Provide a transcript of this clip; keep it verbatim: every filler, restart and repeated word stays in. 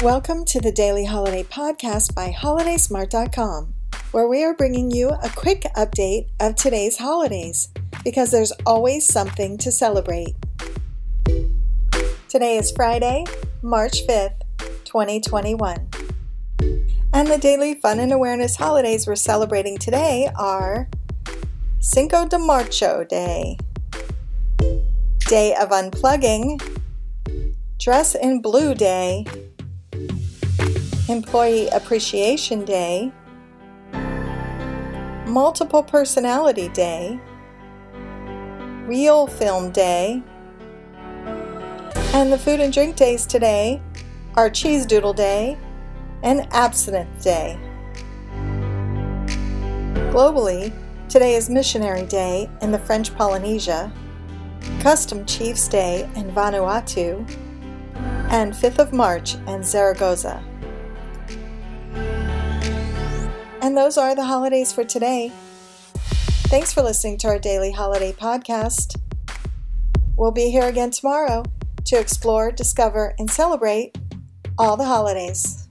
Welcome to the Daily Holiday Podcast by Holiday Smart dot com, where we are bringing you a quick update of today's holidays, because there's always something to celebrate. Today is Friday, March fifth, twenty twenty-one. And the daily fun and awareness holidays we're celebrating today are Cinco de Marcho Day, Day of Unplugging, Dress in Blue Day, Employee Appreciation Day, Multiple Personality Day, Real Film Day, and the food and drink days today are Cheese Doodle Day and Absinthe Day. Globally, today is Missionary Day in the French Polynesia, Custom Chiefs Day in Vanuatu, and fifth of March in Zaragoza. And those are the holidays for today. Thanks for listening to our daily holiday podcast. We'll be here again tomorrow to explore, discover, and celebrate all the holidays.